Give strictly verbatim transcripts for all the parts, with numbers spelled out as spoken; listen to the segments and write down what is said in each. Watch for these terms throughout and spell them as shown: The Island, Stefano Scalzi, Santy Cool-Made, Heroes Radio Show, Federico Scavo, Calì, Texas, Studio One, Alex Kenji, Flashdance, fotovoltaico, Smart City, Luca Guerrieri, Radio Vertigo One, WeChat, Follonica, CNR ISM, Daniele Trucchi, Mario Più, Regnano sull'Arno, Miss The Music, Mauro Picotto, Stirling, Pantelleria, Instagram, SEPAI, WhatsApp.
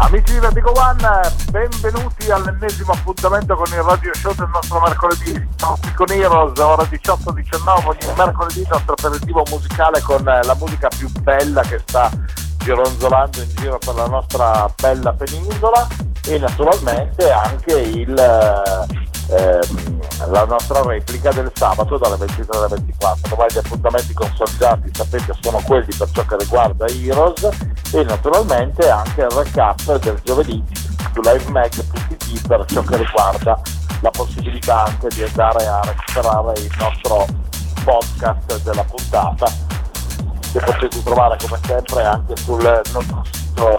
Amici di Vertigo One, benvenuti all'ennesimo appuntamento con il radio show del nostro mercoledì con Heroes, ora diciotto diciannove, ogni mercoledì il nostro aperitivo musicale con la musica più bella che sta gironzolando in giro per la nostra bella penisola e naturalmente anche il, eh, la nostra replica del sabato dalle ventitré alle ventiquattro. Ormai gli appuntamenti consolidati, sapete, sono quelli per ciò che riguarda Heroes e naturalmente anche il recap del giovedì su live-mec punto t v per ciò che riguarda la possibilità anche di andare a recuperare il nostro podcast della puntata, che potete trovare come sempre anche sul nostro sito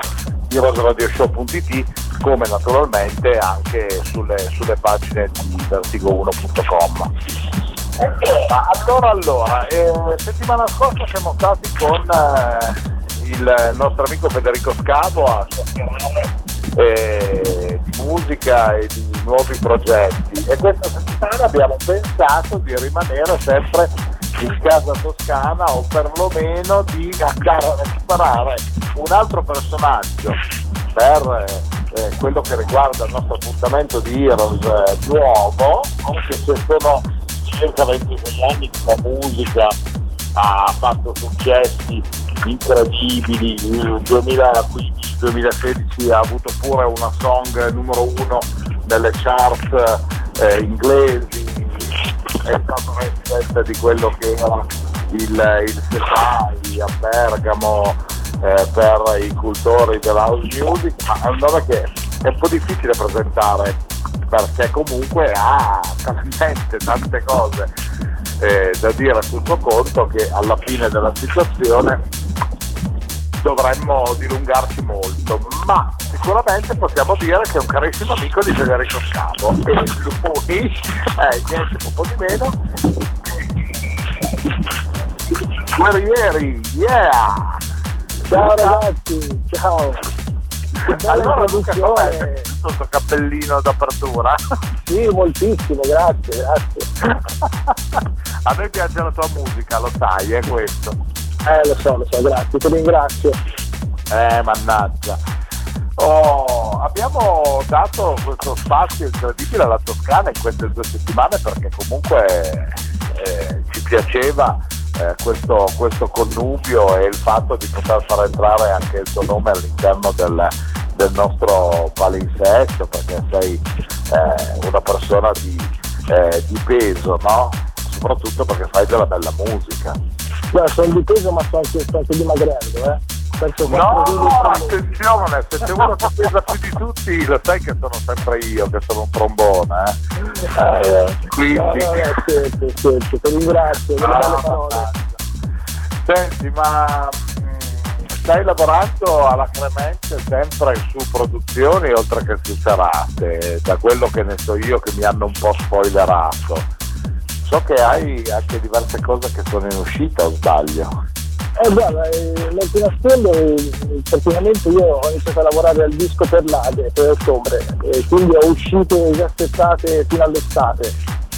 heroes radio show punto it, come naturalmente anche sulle, sulle pagine di vertigo uno punto com. Allora, allora, eh, settimana scorsa siamo stati con eh, il nostro amico Federico Scavo a eh, di musica e di nuovi progetti e questa settimana abbiamo pensato di rimanere sempre in casa toscana o perlomeno di andare a recuperare un altro personaggio per eh, quello che riguarda il nostro appuntamento di Heroes eh, nuovo, anche se sono circa ventisei anni che la musica ha fatto successi incredibili. Nel duemilaquindici duemilasedici ha avuto pure una song numero uno nelle chart eh, inglesi, è stato un referente di quello che era il, il SEPAI a Bergamo eh, per i cultori dell'house music, ma è una cosa che è un po' difficile presentare perché comunque ha talmente tante cose eh, da dire sul suo conto che alla fine della situazione dovremmo dilungarci molto, ma sicuramente possiamo dire che è un carissimo amico di Federico Scavo e lui, eh, niente un po' di meno, Guerrieri, yeah! Ciao ragazzi, ciao! Allora Luca, com'è il tuo cappellino d'apertura? Sì, moltissimo, grazie, grazie. A me piace la tua musica, lo sai, è questo. Eh, lo so, lo so, grazie, ti ringrazio. Eh, mannaggia. Oh, abbiamo dato questo spazio incredibile alla Toscana in queste due settimane perché comunque eh, ci piaceva eh, questo, questo connubio e il fatto di poter far entrare anche il tuo nome all'interno del, del nostro palinsesto, perché sei eh, una persona di, eh, di peso, no? Soprattutto perché fai della bella musica. No, sono di peso ma sto anche, sto anche dimagrendo, eh. Penso no, attenzione, se c'è uno che pesa più di tutti, lo sai che sono sempre io, che sono un trombone, eh. eh quindi... No, no, certo, certo, ti ringrazio, no, no, senti, ma stai lavorando alacremente sempre su produzioni oltre che su serate, da quello che ne so io che mi hanno un po' spoilerato. So che hai anche diverse cose che sono in uscita, o sbaglio? Eh guarda, l'ultima stella, praticamente io ho iniziato a lavorare al disco per l'Ade, per ottobre, e quindi ho uscito già quest'estate fino all'estate.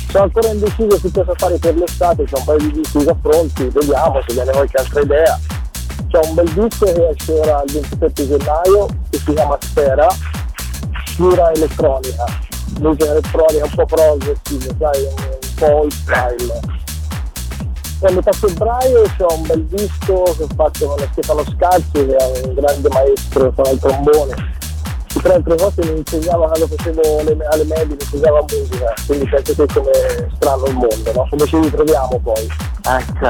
Sono ancora indeciso su cosa fare per l'estate, c'è un paio di dischi già pronti, vediamo se viene qualche altra idea. C'è un bel disco che esce ora il ventisette gennaio, che si chiama Sfera, Sfera elettronica, musica elettronica un po' progressiva, sai? Poi style. E a metà febbraio c'è un bel disco che ho fatto con Stefano Scalzi, che è un grande maestro, suona il trombone. Tra le altre cose mi insegnava, quando facevo le, alle medie, mi insegnava musica, quindi penso che come strano il mondo, no? Come ci ritroviamo poi. Ecco.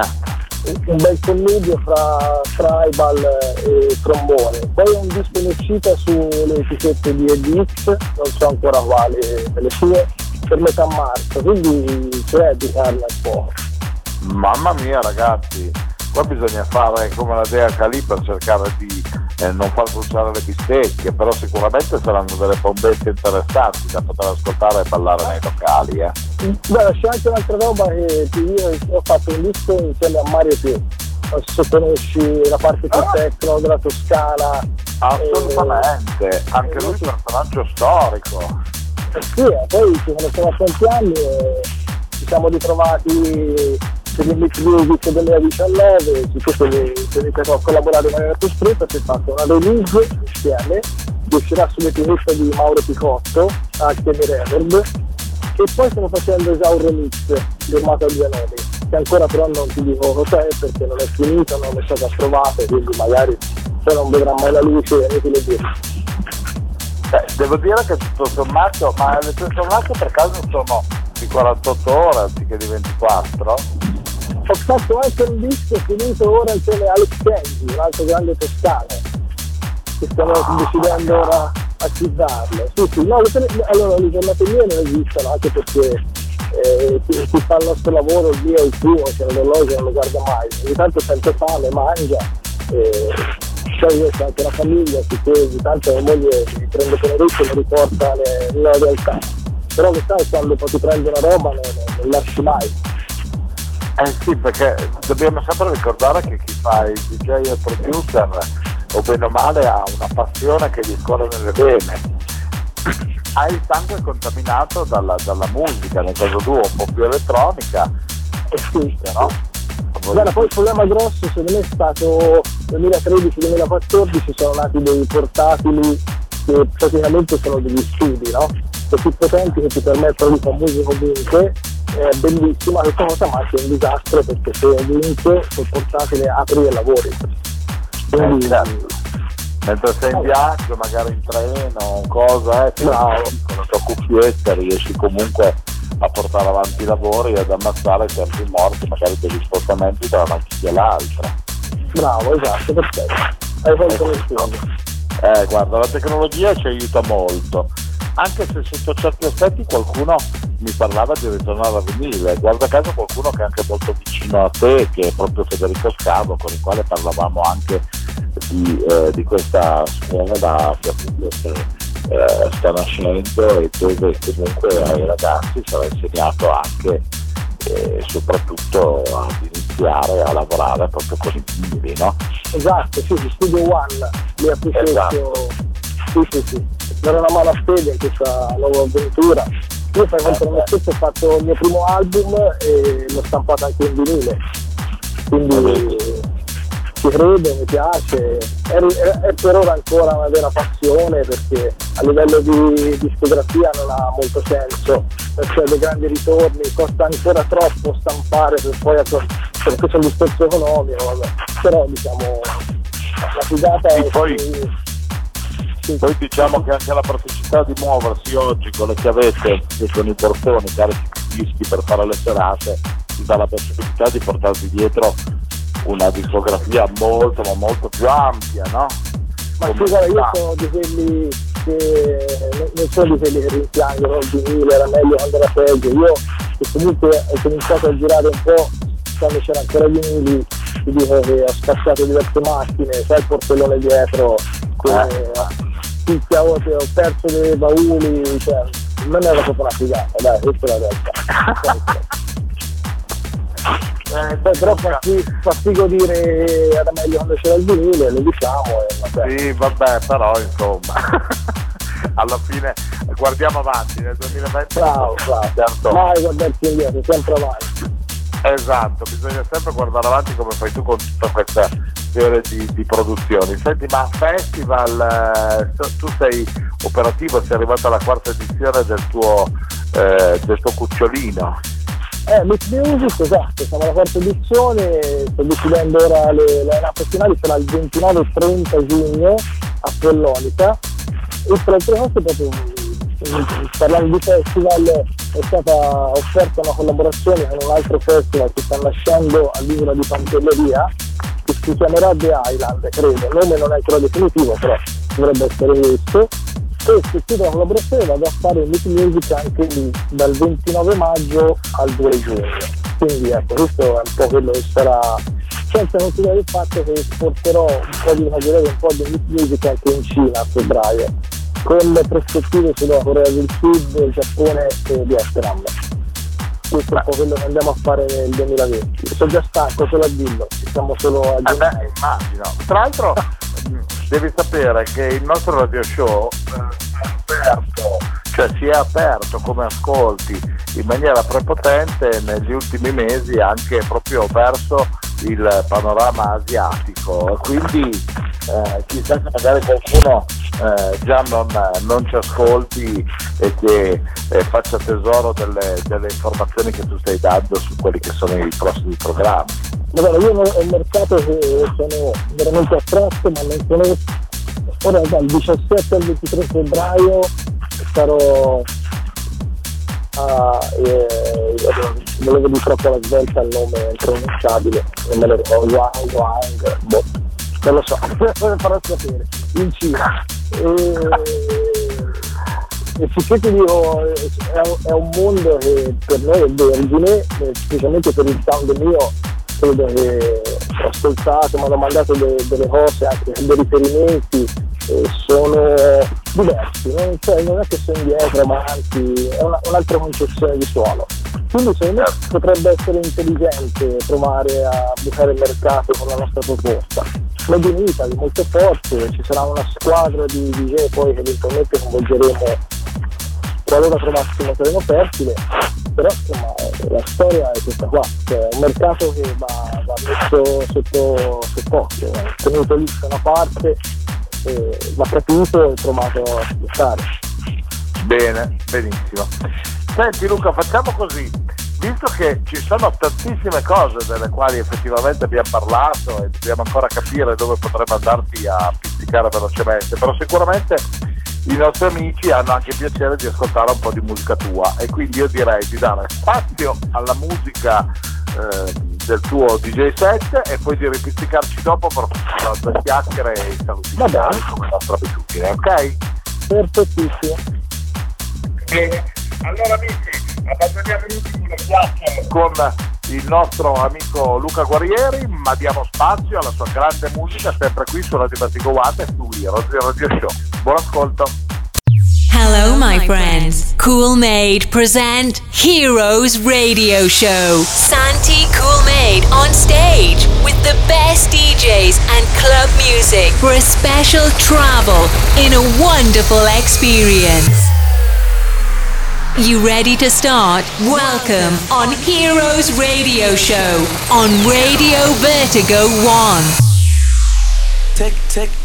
Un bel connubio fra tribal e trombone. Poi un disco in uscita sulle etichette di E D X, non so ancora quale delle sue, per metà marzo, quindi c'è di farla un po'. Mamma mia ragazzi, qua bisogna fare come la Dea Calì per cercare di eh, non far bruciare le bistecche, però sicuramente saranno delle bombette interessanti da poter ascoltare e ballare nei locali. Eh. Guarda, c'è anche un'altra roba che io ho fatto un disco insieme a Mario Più, se conosci la parte più ah. tecno della Toscana. Assolutamente, e... anche lui è un personaggio storico. Sì, poi ci conosciamo a tanti anni e ci siamo ritrovati per il Miss The Music duemiladiciannove, ci sono collaborato in maniera più stretta, si è fatto una release insieme che uscirà sulle playlist di Mauro Picotto, H M Reverb, e poi stiamo facendo Esauro Mix del Mato Gianelli, che ancora però non ti dico cos'è perché non è finita, non è stata trovata, quindi magari se non vedrà mai la luce è inutile dire. Beh, devo dire che tutto sommato, ma le tue tornate per caso sono di quarantotto ore anziché di ventiquattro? Ho fatto anche un disco finito ora insieme a Alex Kenji, un altro grande toscano, che stiamo oh, decidendo oh, ora a chiudarlo. Sì, sì, no, le, allora le giornate mie non esistono, anche perché eh, chi, chi fa il nostro lavoro, il mio, il tuo, che l'orologio non lo guarda mai, ogni tanto sente fame, mangia, eh, poi io c'è anche la famiglia, perché ogni tanto la moglie mi prende con le ricche e mi riporta nella realtà, però che sai quando poi ti prendi una roba non, non lasci mai. Eh sì, perché dobbiamo sempre ricordare che chi fa il D J e il producer o bene o male ha una passione che gli scorre nelle vene. Ha il sangue contaminato dalla, dalla musica, nel caso tuo un po' più elettronica, eh sì, no? Guarda, poi il problema grosso secondo me è stato duemilatredici duemilaquattordici, sono nati dei portatili che praticamente sono degli studi, no? Sono più potenti che ti permettono di fare musica ovunque, è bellissima questa cosa, ma anche un disastro perché se ovunque col portatile apri e lavori. Quindi, eh, certo. Mentre sei in viaggio, magari in treno, cosa, eh, però con la tua cuffietta riesci comunque a portare avanti i lavori e ad ammazzare certi morti magari per gli spostamenti tra una chicchia e l'altra. Bravo, esatto, perfetto. Hai fatto eh, l'esempio. Eh, guarda, la tecnologia ci aiuta molto, anche se sotto certi aspetti qualcuno mi parlava di ritornare a vinile, guarda caso qualcuno che è anche molto vicino a te, che è proprio Federico Scavo, con il quale parlavamo anche di, eh, di questa scuola che appunto Eh, sta nascendo e dove comunque ai ragazzi sarà insegnato anche e eh, soprattutto ad iniziare a lavorare proprio con i bimbi, no? Esatto, sì, sì, Studio One mi ha preso, esatto. Sì, sì, sì, era una mala fede in questa nuova avventura. Io fai conto me stesso ho fatto il mio primo album e l'ho stampato anche in vinile, quindi ci credo, mi piace, è, è, è per ora ancora una vera passione perché a livello di discografia non ha molto senso, perché dei grandi ritorni costa ancora troppo stampare per poi atto- perché c'è il discorso economico, vabbè. Però diciamo la figata è poi, che, sì. Poi diciamo che anche la praticità di muoversi oggi con le chiavette e con i portoni, carichi di dischi per fare le serate, ti dà la possibilità di portarti dietro una discografia molto ma molto più ampia, no? Ma sì, guarda, io sono di quelli che non sono di quelli che rimpiangono il vinile, era meglio quando era peggio. Io che comunque ho cominciato a girare un po' quando c'era ancora i vinili, ti dico che ho spacciato diverse macchine, sai il portellone dietro, eh. Picchia, ho perso dei bauli, cioè non era proprio una figata, dai, questa è la realtà. Eh, beh, però fastidio dire era meglio quando c'era il vinile, lo diciamo e vabbè. Sì, vabbè, però insomma alla fine guardiamo avanti nel duemilaventi. Bravo, bravo. Certo. Mai guardarsi indietro, sempre avanti. Esatto, bisogna sempre guardare avanti come fai tu con tutta questa serie di, di produzioni. Senti, ma festival, tu sei operativo, sei arrivata alla quarta edizione del tuo, eh, del tuo cucciolino. Eh, Miss The Music, esatto, siamo alla quarta edizione, sto decidendo ora le lappe finali, sarà il ventinove e trenta giugno a Follonica, e tra le altre cose proprio parlando di festival è stata offerta una collaborazione con un altro festival che sta nascendo all'isola di Pantelleria, che si chiamerà The Island, credo, il nome non è ancora definitivo però dovrebbe essere questo. E se chiudo la collaborazione vado a fare il Miss Music anche lì, dal ventinove maggio al due giugno. Quindi ecco, questo è un po' quello che sarà, senza considerare il fatto che porterò un po' di materiale, un po' di Miss Music anche in Cina a febbraio, con le prospettive sulla Corea del Sud, il Giappone e Vietnam. questo è un po' quello che andiamo a fare nel duemilaventi. Sono già stanco solo a dirlo, siamo solo a ah beh, immagino. Tra l'altro devi sapere che il nostro radio show è aperto, cioè si è aperto come ascolti in maniera prepotente negli ultimi mesi anche proprio verso il panorama asiatico, quindi eh, chissà che magari qualcuno eh, già non, non ci ascolti e che eh, faccia tesoro delle, delle informazioni che tu stai dando su quelli che sono i prossimi programmi. Allora, io ho mercato che sono veramente attratto, ma non sono... Ora dal diciassette al ventitré febbraio sarò a eh, volevo dire troppo alla svelta il nome impronunciabile, non me lo ricordo, Wang, boh, non lo so, farò sapere, in Cina. E finché ti dico, è un mondo che per noi è vergine, specialmente per il sound mio, credo che ho ascoltato, mi hanno mandato de, delle cose, anche dei riferimenti, sono diversi, non, cioè, non è che sono indietro, ma anzi è una, un'altra concezione di suono. Quindi secondo me potrebbe essere intelligente provare a bucare il mercato con la nostra proposta. Made in Italy molto forte, ci sarà una squadra di D J poi che eventualmente coinvolgeremo qualora trovassimo terreno fertile, però insomma la storia è questa qua, cioè un mercato che va, va messo sotto occhio, tenuto lì da una parte, va capito e trovato a aspettare. Bene, benissimo. Senti Luca, facciamo così, visto che ci sono tantissime cose delle quali effettivamente abbiamo parlato e dobbiamo ancora capire dove potremmo andarti a pizzicare velocemente, però sicuramente i nostri amici hanno anche il piacere di ascoltare un po' di musica tua e quindi io direi di dare spazio alla musica eh, del tuo D J set e poi di ripizzicarci dopo per fare chiacchiere e saluti come nostra abitudine, ok? Perfettissimo. Bene, allora amici, abbandoniamo l'ultimo chiacchiere con il nostro amico Luca Guerrieri, ma diamo spazio alla sua grande musica sempre qui su Radio Vertigo One e su Heroes Radio Show. Buon ascolto. Hello my friends, Cool-Made present Heroes Radio Show. Santy Cool-Made on stage with the best D Js and club music for a special travel in a wonderful experience. You ready to start? Welcome on Heroes Radio Show on Radio Vertigo One. Tick tick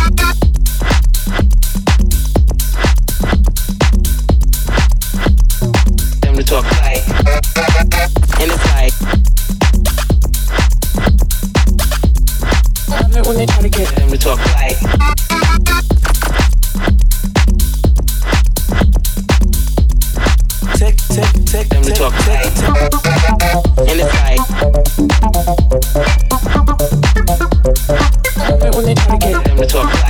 to talk. And it's like I love it when they try to get them to talk. Take them to talk tight. And it's like I love it when they try to get them to talk.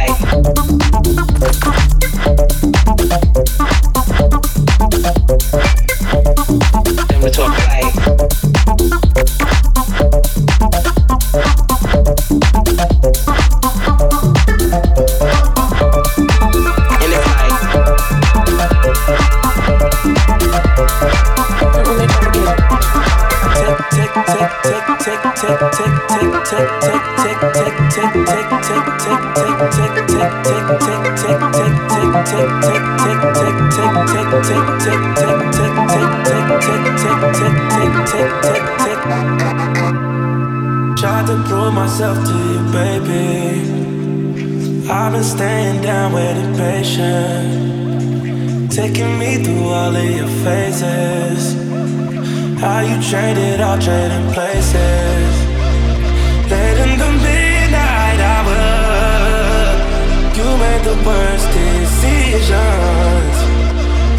Tried to prove myself to you, baby. I've been staying down with impatient, taking me through all of your phases. How you traded all trading places. Late in the midnight hour, you made the worst decisions.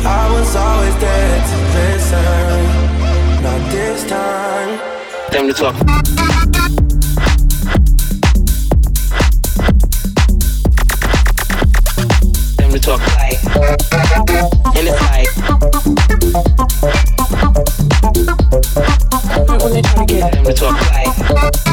I was always there to listen, not this time. Time to talk. Talk like, and it's like, when they try to get them to talk like, when they try to get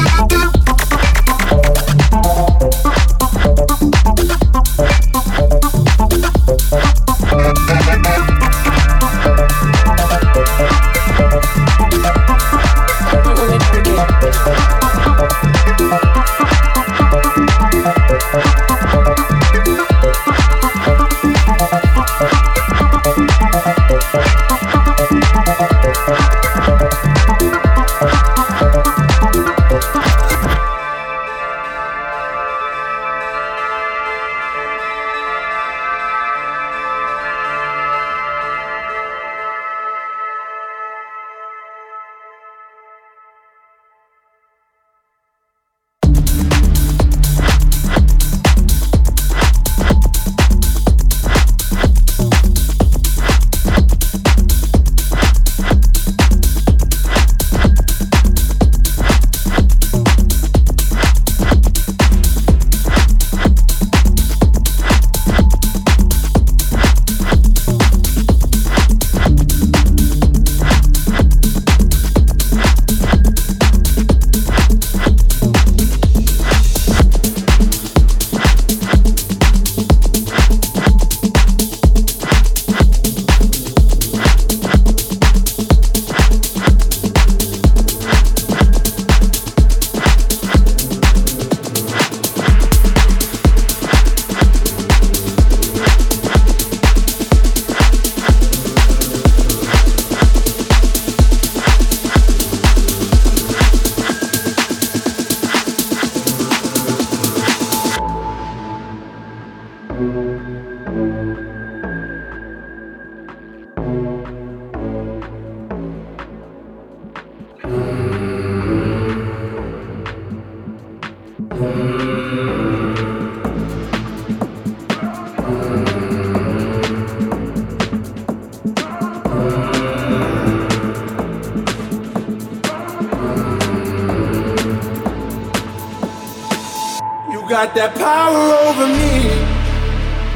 got that power over me,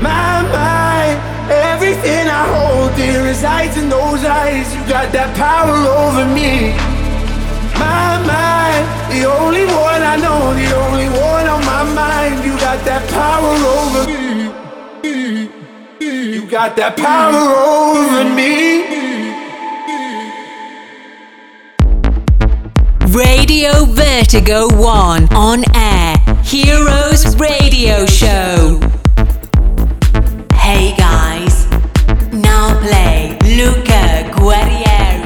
my mind. Everything I hold dear resides in those eyes. You got that power over me, my mind. The only one I know, the only one on my mind. You got that power over me. You got that power over me. Radio Vertigo One on air. Heroes Radio Show. Hey guys, now play Luca Guerrieri.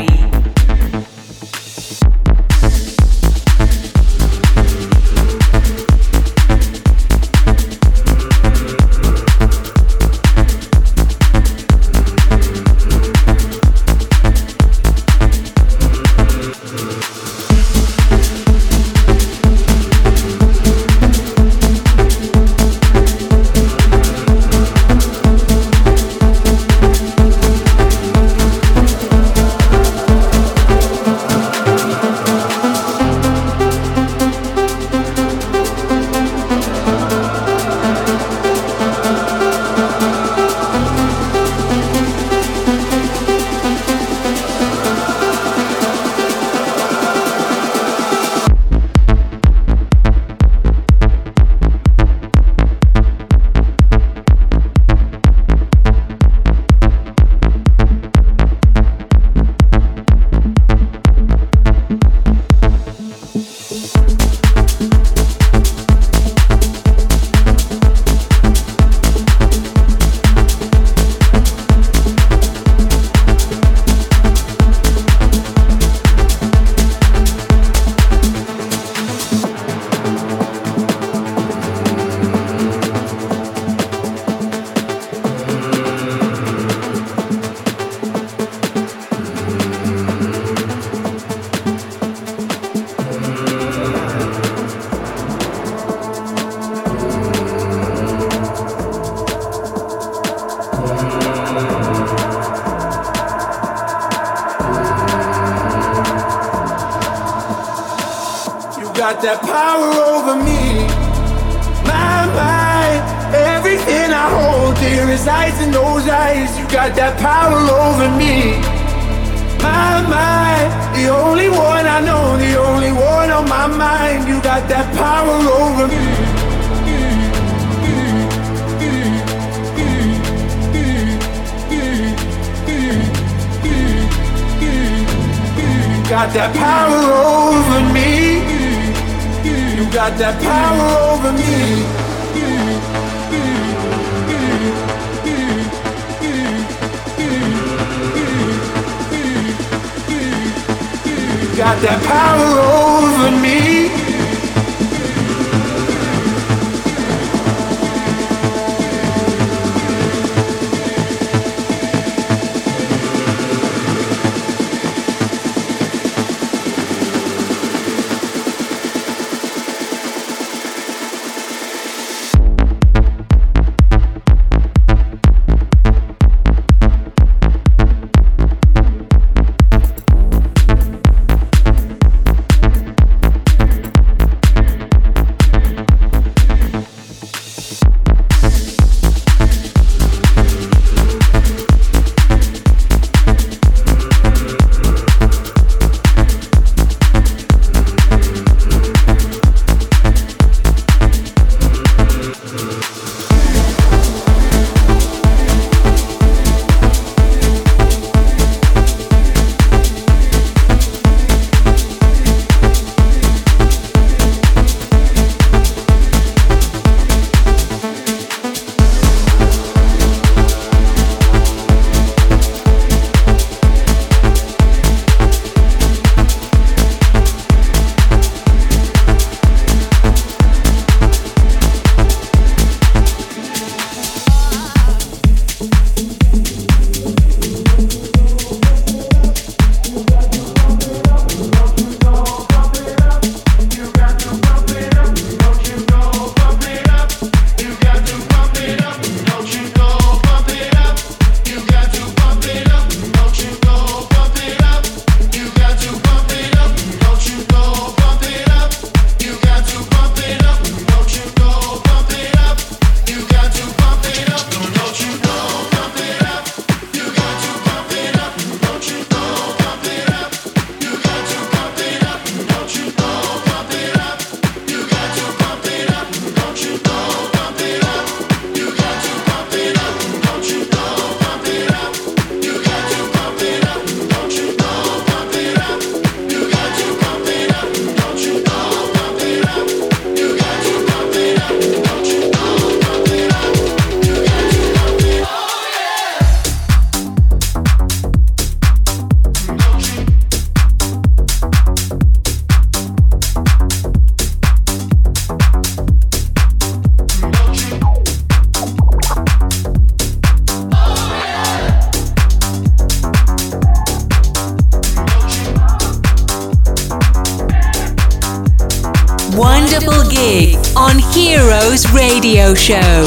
got that power over me. My mind, everything I hold dear resides in those eyes. You got that power over me. My mind, the only one I know, the only one on my mind. You got that power over me. Got that power over me. You got that power over me. Got that power over me. Radio Show. Don't you know?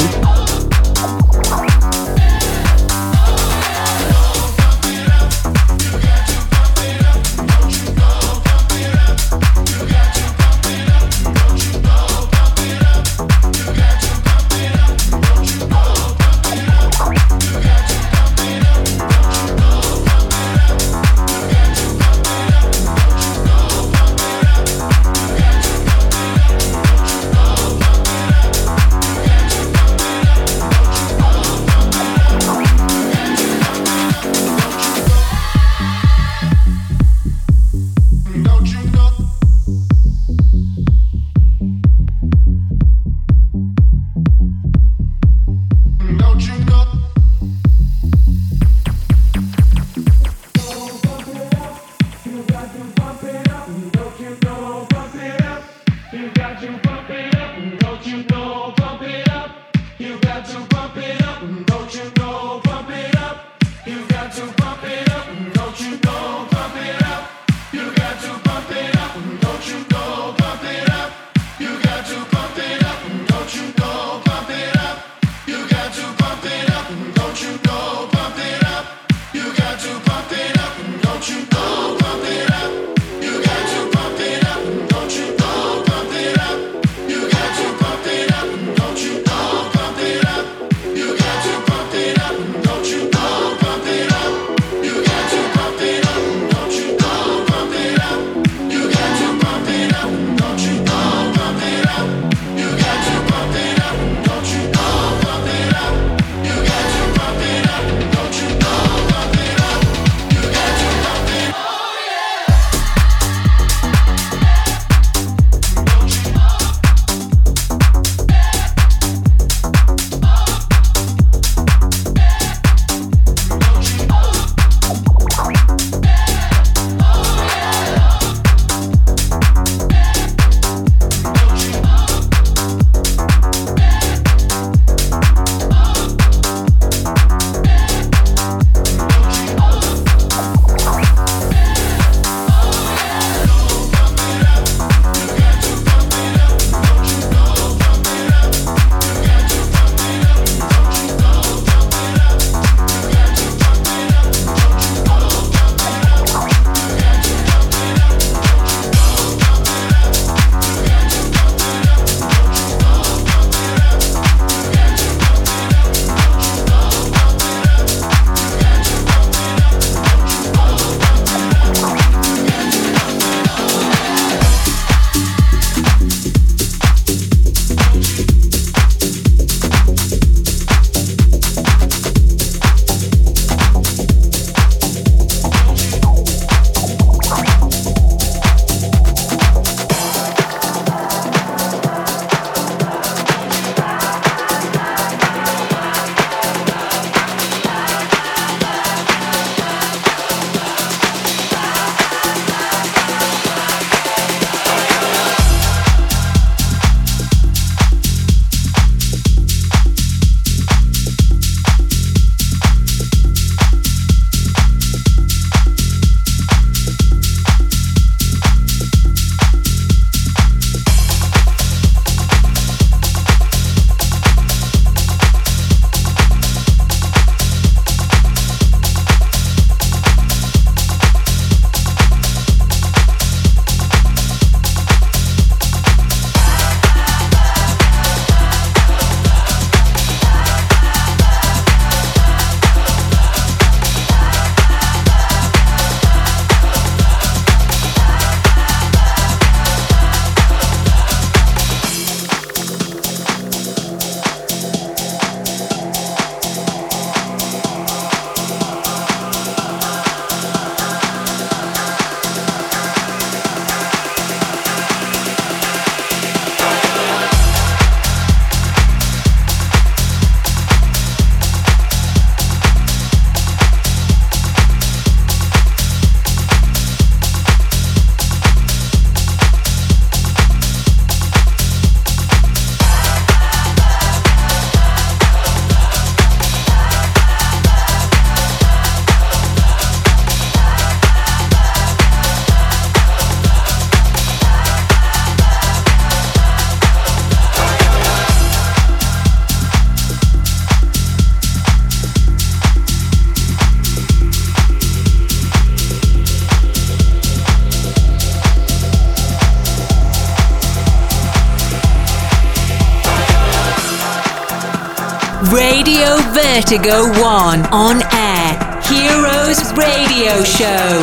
Radio Vertigo One on air. Heroes Radio Show.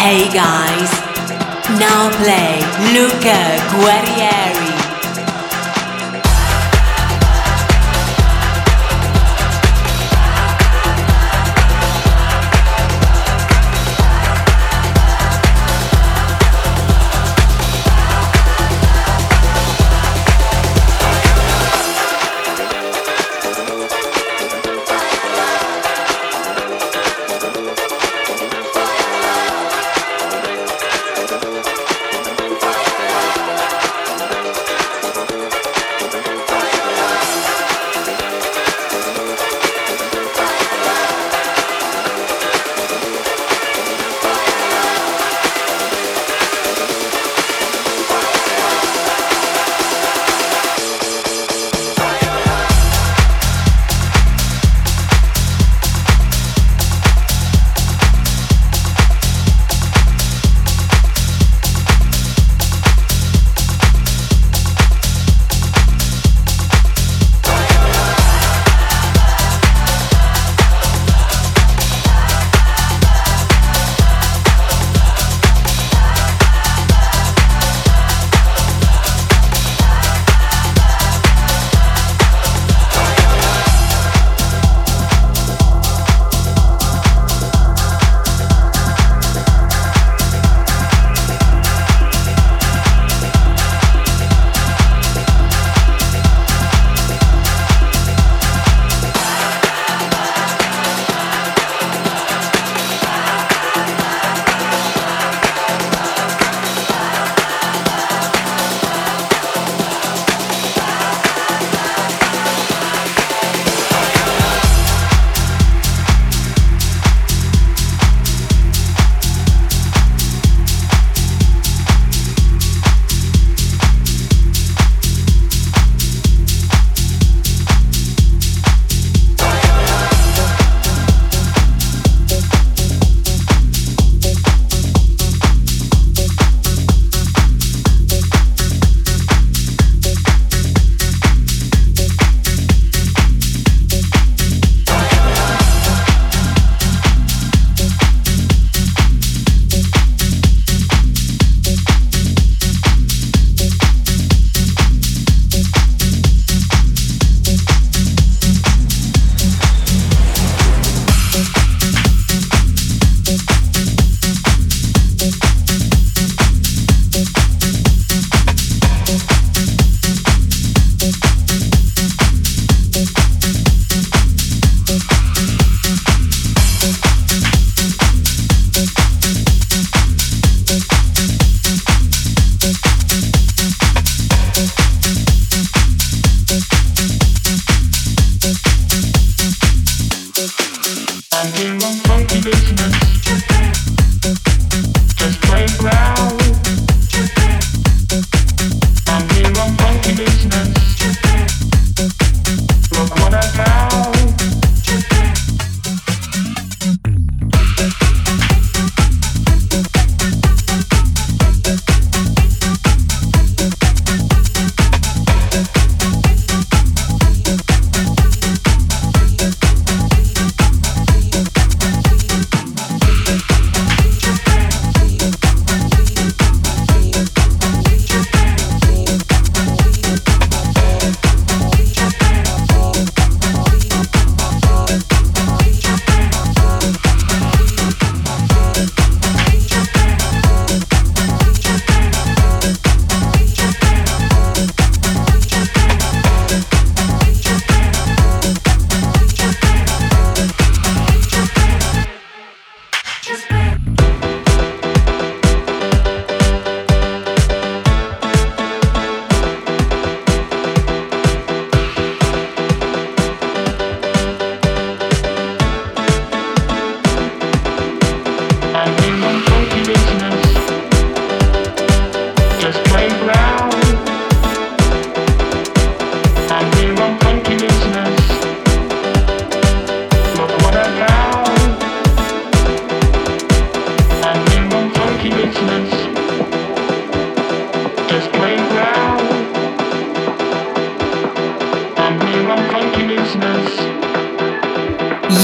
Hey guys, now play Luca Guerrieri.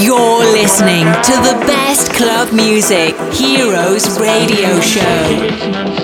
You're listening to the best club music, Heroes Radio Show.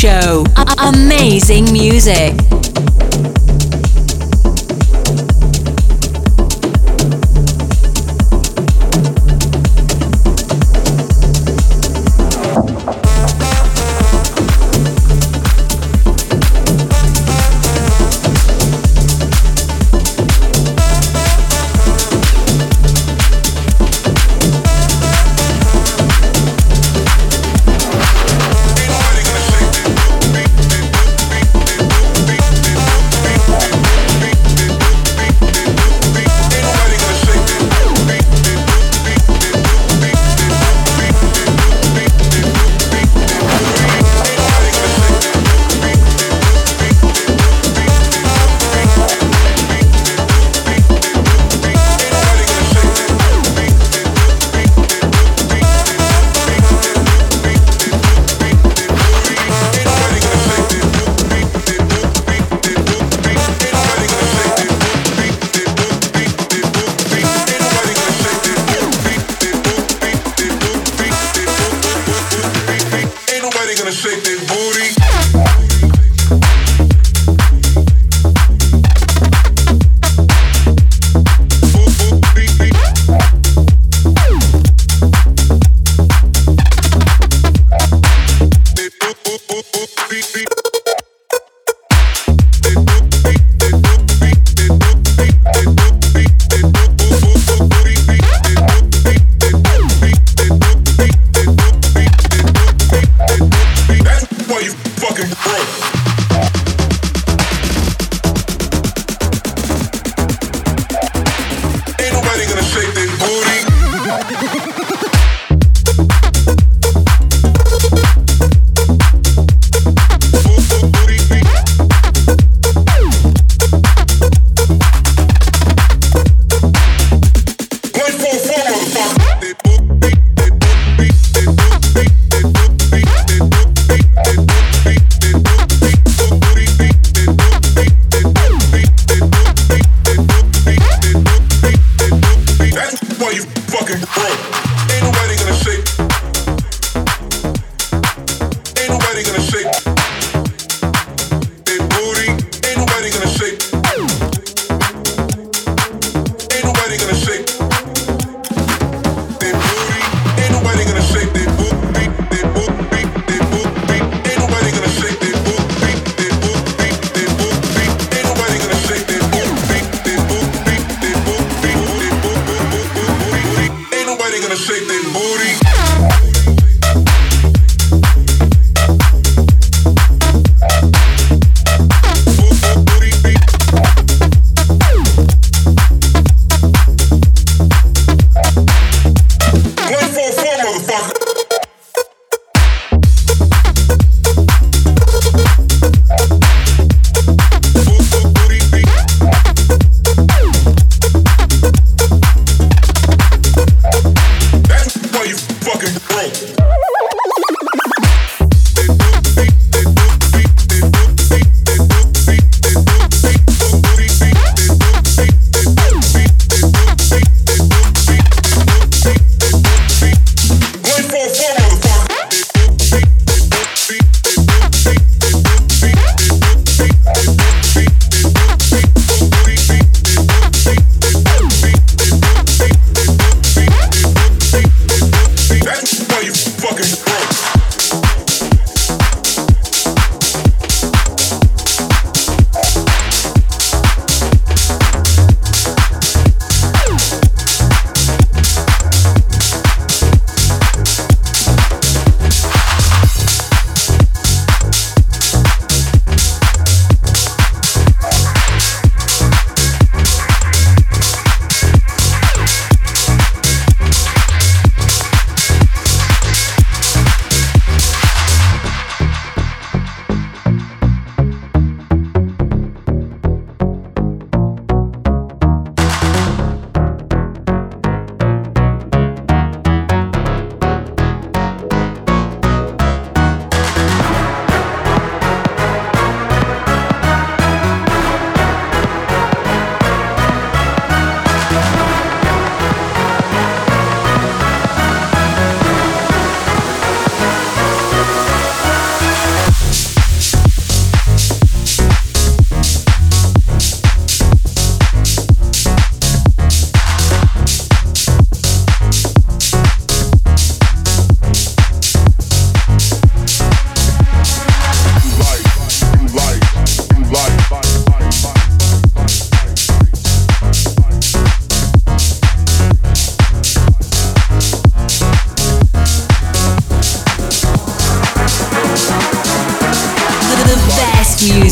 Show. A- amazing music. Why you fucking broke?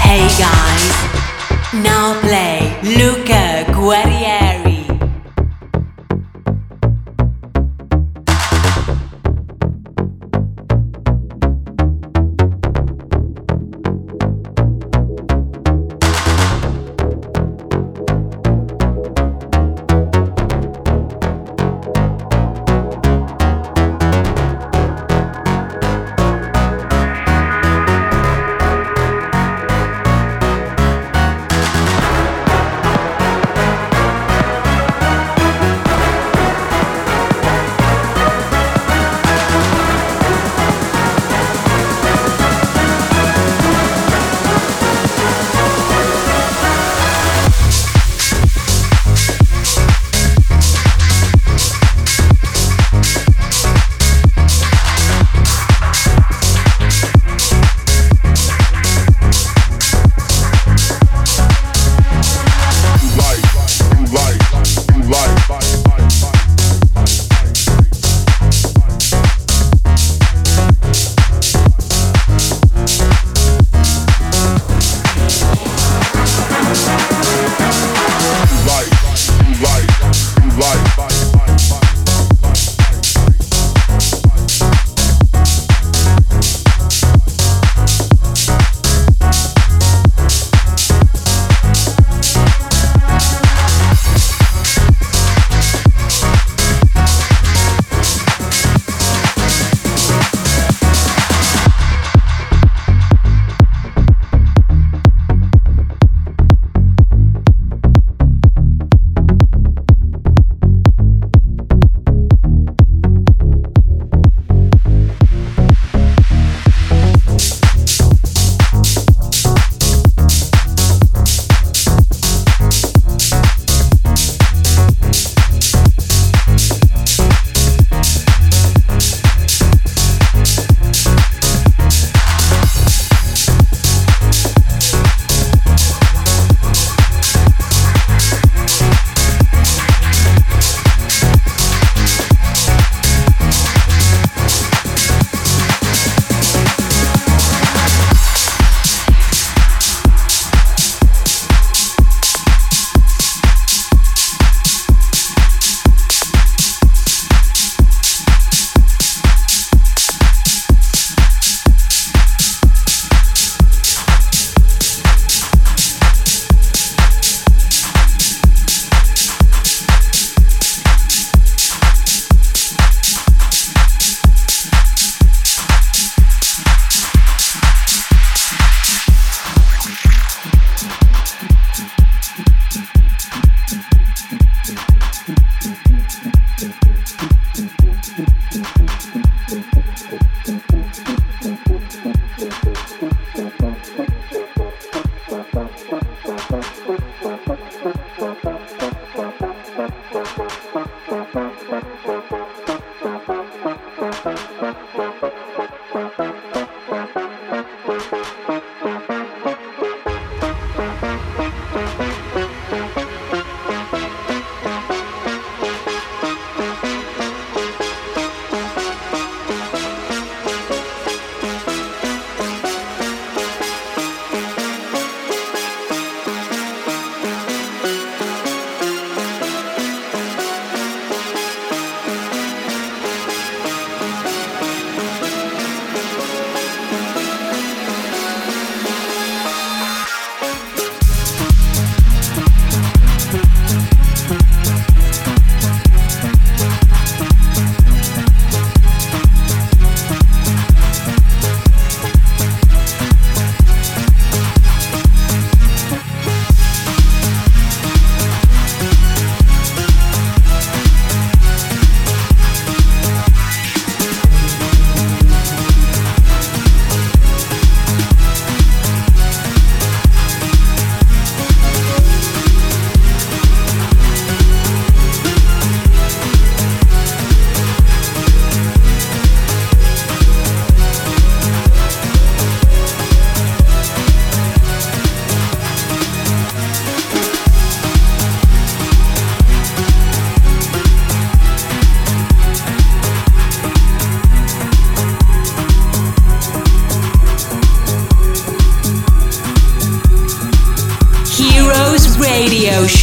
Hey guys, now play Luca Guerrieri.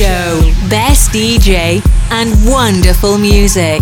Show. Best D J and wonderful music.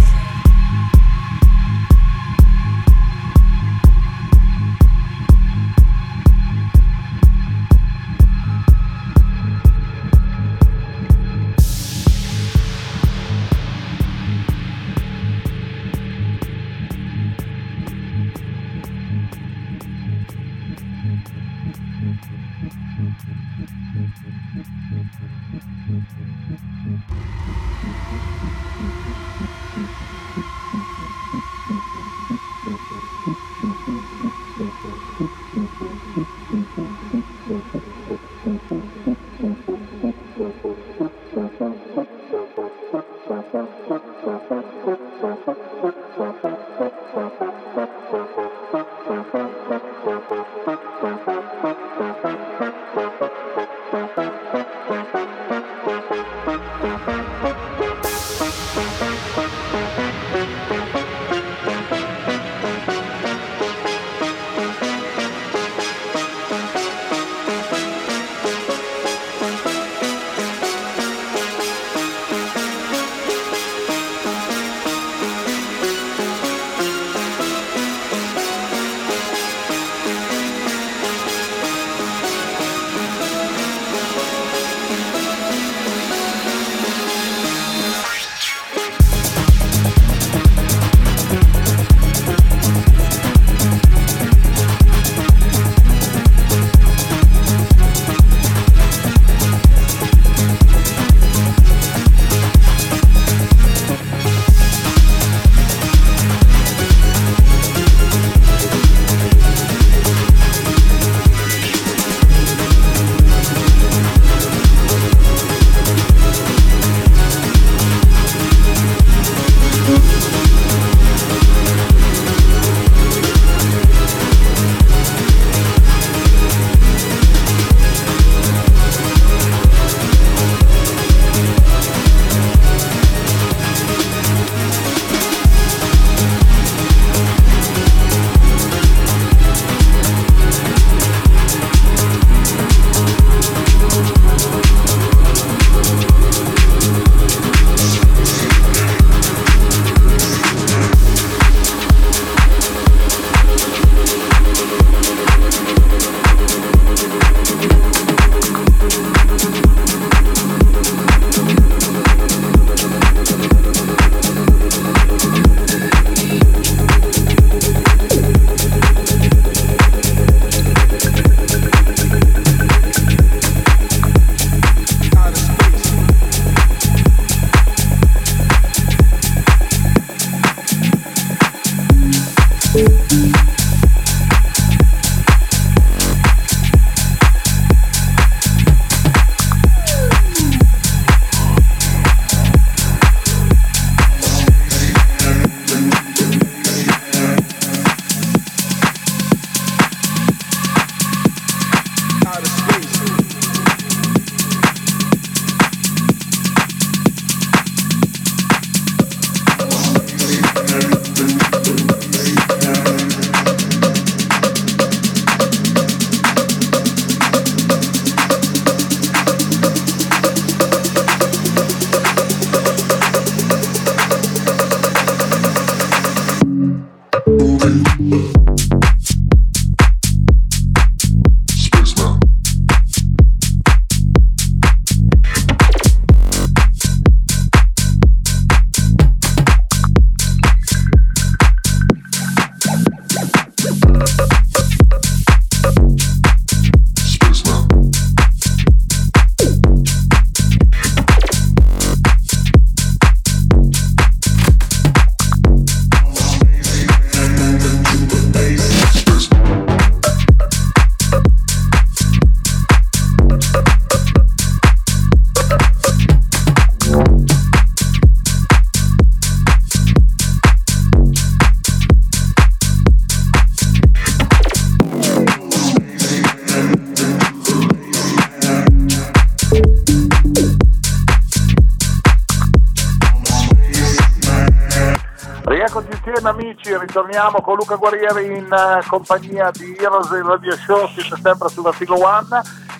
Ritorniamo con Luca Guerrieri in uh, compagnia di Heroes Radio Show, siete sempre su Vertigo One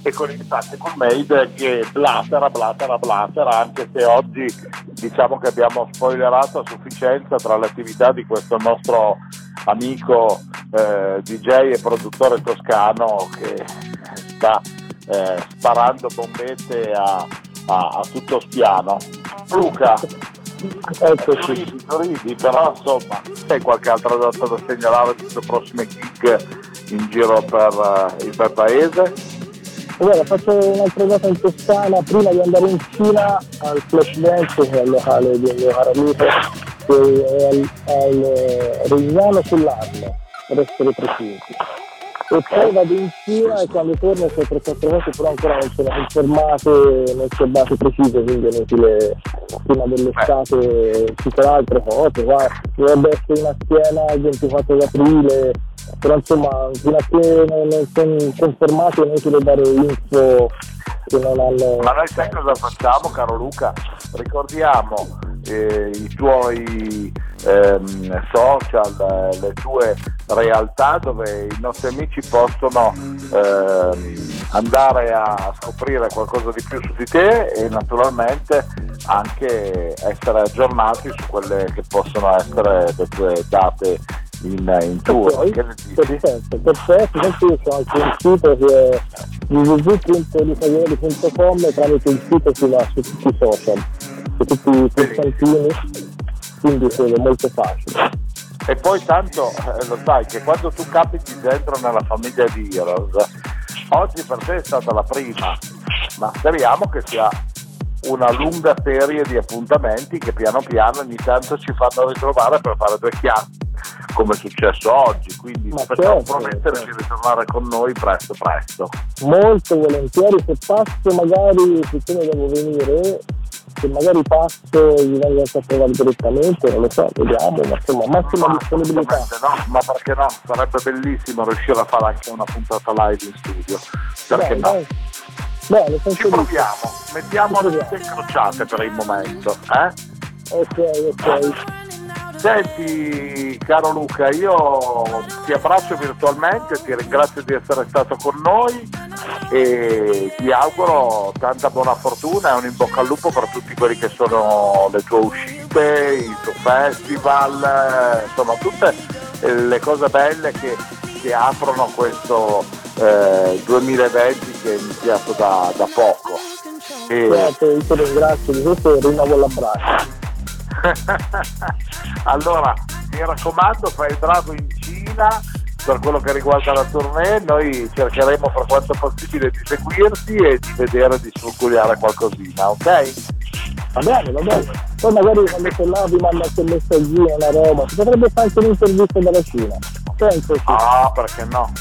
e con il Santy Cool-Made che blatera, blatera, blatera, anche se oggi diciamo che abbiamo spoilerato a sufficienza tra l'attività di questo nostro amico eh, D J e produttore toscano che sta eh, sparando bombette a, a, a tutto spiano. Luca, ridi, ridi, però insomma c'è qualche altra data da segnalare sulle prossime kick in giro per uh, il bel paese? Allora, faccio un'altra data in Toscana prima di andare in Cina al Flashdance, che è il locale di un mio caro amico che è al, al Regnano sull'Arno, per essere precisi, e poi vado in Cina e quando torno sono per quattro volte, però ancora non sono confermate, non c'è date precise, quindi è inutile prima dell'estate tutte le altre cose. Guarda, dovrebbe essere una schiena il ventiquattro di aprile, però insomma fino a che non, non sono confermati è inutile dare info che non hanno. Ma noi sai cosa facciamo, caro Luca? Ricordiamo eh, i tuoi ehm, social, eh, le tue realtà dove i nostri amici possono eh, andare a scoprire qualcosa di più su di te e naturalmente anche essere aggiornati su quelle che possono essere le tue date in, in tour. Perfetto, perfetto, io sono anche un sito che è vu vu vu punto luca guerrieri punto com e tramite il sito si va su tutti i social, su tutti i pulsantini, quindi è molto facile. E poi tanto eh, lo sai che quando tu capiti dentro nella famiglia di Heroes, oggi per te è stata la prima, ma speriamo che sia una lunga serie di appuntamenti che piano piano ogni tanto ci fanno ritrovare per fare due chiacchiere come è successo oggi, quindi ti facciamo certo, promettere certo. di ritornare con noi presto presto. Molto volentieri, se passo magari, siccome devo venire, se magari passo gli vengo a trovare direttamente, non lo so, vediamo, ma insomma massima ma, disponibilità. No, ma perché no? Sarebbe bellissimo riuscire a fare anche una puntata live in studio, perché beh, no? Beh. Beh, ci proviamo, mettiamo ci le incrociate per il momento, eh? Ok, ok. Senti caro Luca, io ti abbraccio virtualmente, ti ringrazio di essere stato con noi e ti auguro tanta buona fortuna e un in bocca al lupo per tutti quelli che sono le tue uscite, il tuo festival, insomma tutte le cose belle che, che aprono questo eh, duemilaventi che è iniziato da, da poco. E... Grazie, io ti ringrazio di tutto e rinnovo l'abbraccio. Allora mi raccomando, fai il bravo in Cina per quello che riguarda la tournée, noi cercheremo per quanto possibile di seguirti e di vedere di sfruculiare qualcosina, ok? Va bene, va bene, poi magari quando sei là vi mando anche un messaggino a Roma, si potrebbe fare anche un'intervista dalla Cina, penso. Ah, perché no?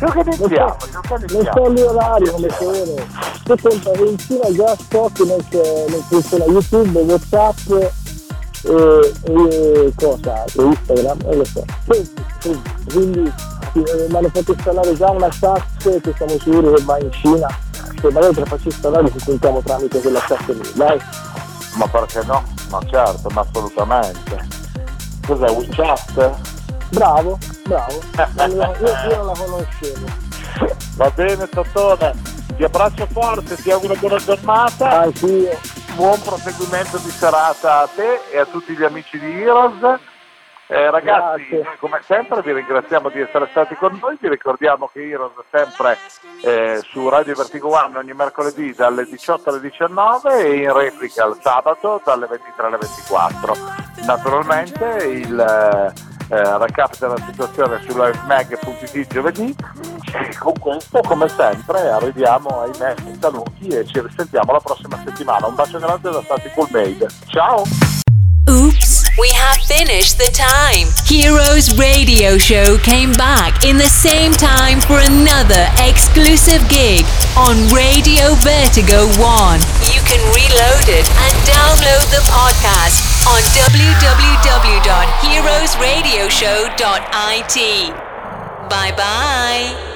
Organizziamo, non so gli orari come sono, se sempre in Cina già so che non, non funziona YouTube, WhatsApp e, e cosa e Instagram, non lo so, quindi ma ne fate installare già una chat che siamo sicuri che va in Cina, se magari te la faccio installare ci sentiamo tramite quella chat lì, dai. Ma perché no? Ma certo, ma assolutamente. Cos'è WeChat? Bravo, bravo, allora, io, io non la conoscevo. Va bene Tottone, ti abbraccio forte, ti auguro buona giornata. Ah, sì. Buon proseguimento di serata a te e a tutti gli amici di Heroes. Eh, ragazzi, grazie. Come sempre vi ringraziamo di essere stati con noi, vi ricordiamo che Heroes è sempre eh, su Radio Vertigo One ogni mercoledì dalle diciotto alle diciannove e in replica il sabato dalle ventitré alle ventiquattro. Naturalmente il eh, recap della situazione su live-mec punto t v giovedì, e con questo come sempre arriviamo ai nostri saluti e ci risentiamo la prossima settimana. Un bacio grande da Santy Cool-Made, ciao! Oops. We have finished the time. Heroes Radio Show came back in the same time for another exclusive gig on Radio Vertigo One. You can reload it and download the podcast on w w w dot heroes radio show dot i t. Bye bye.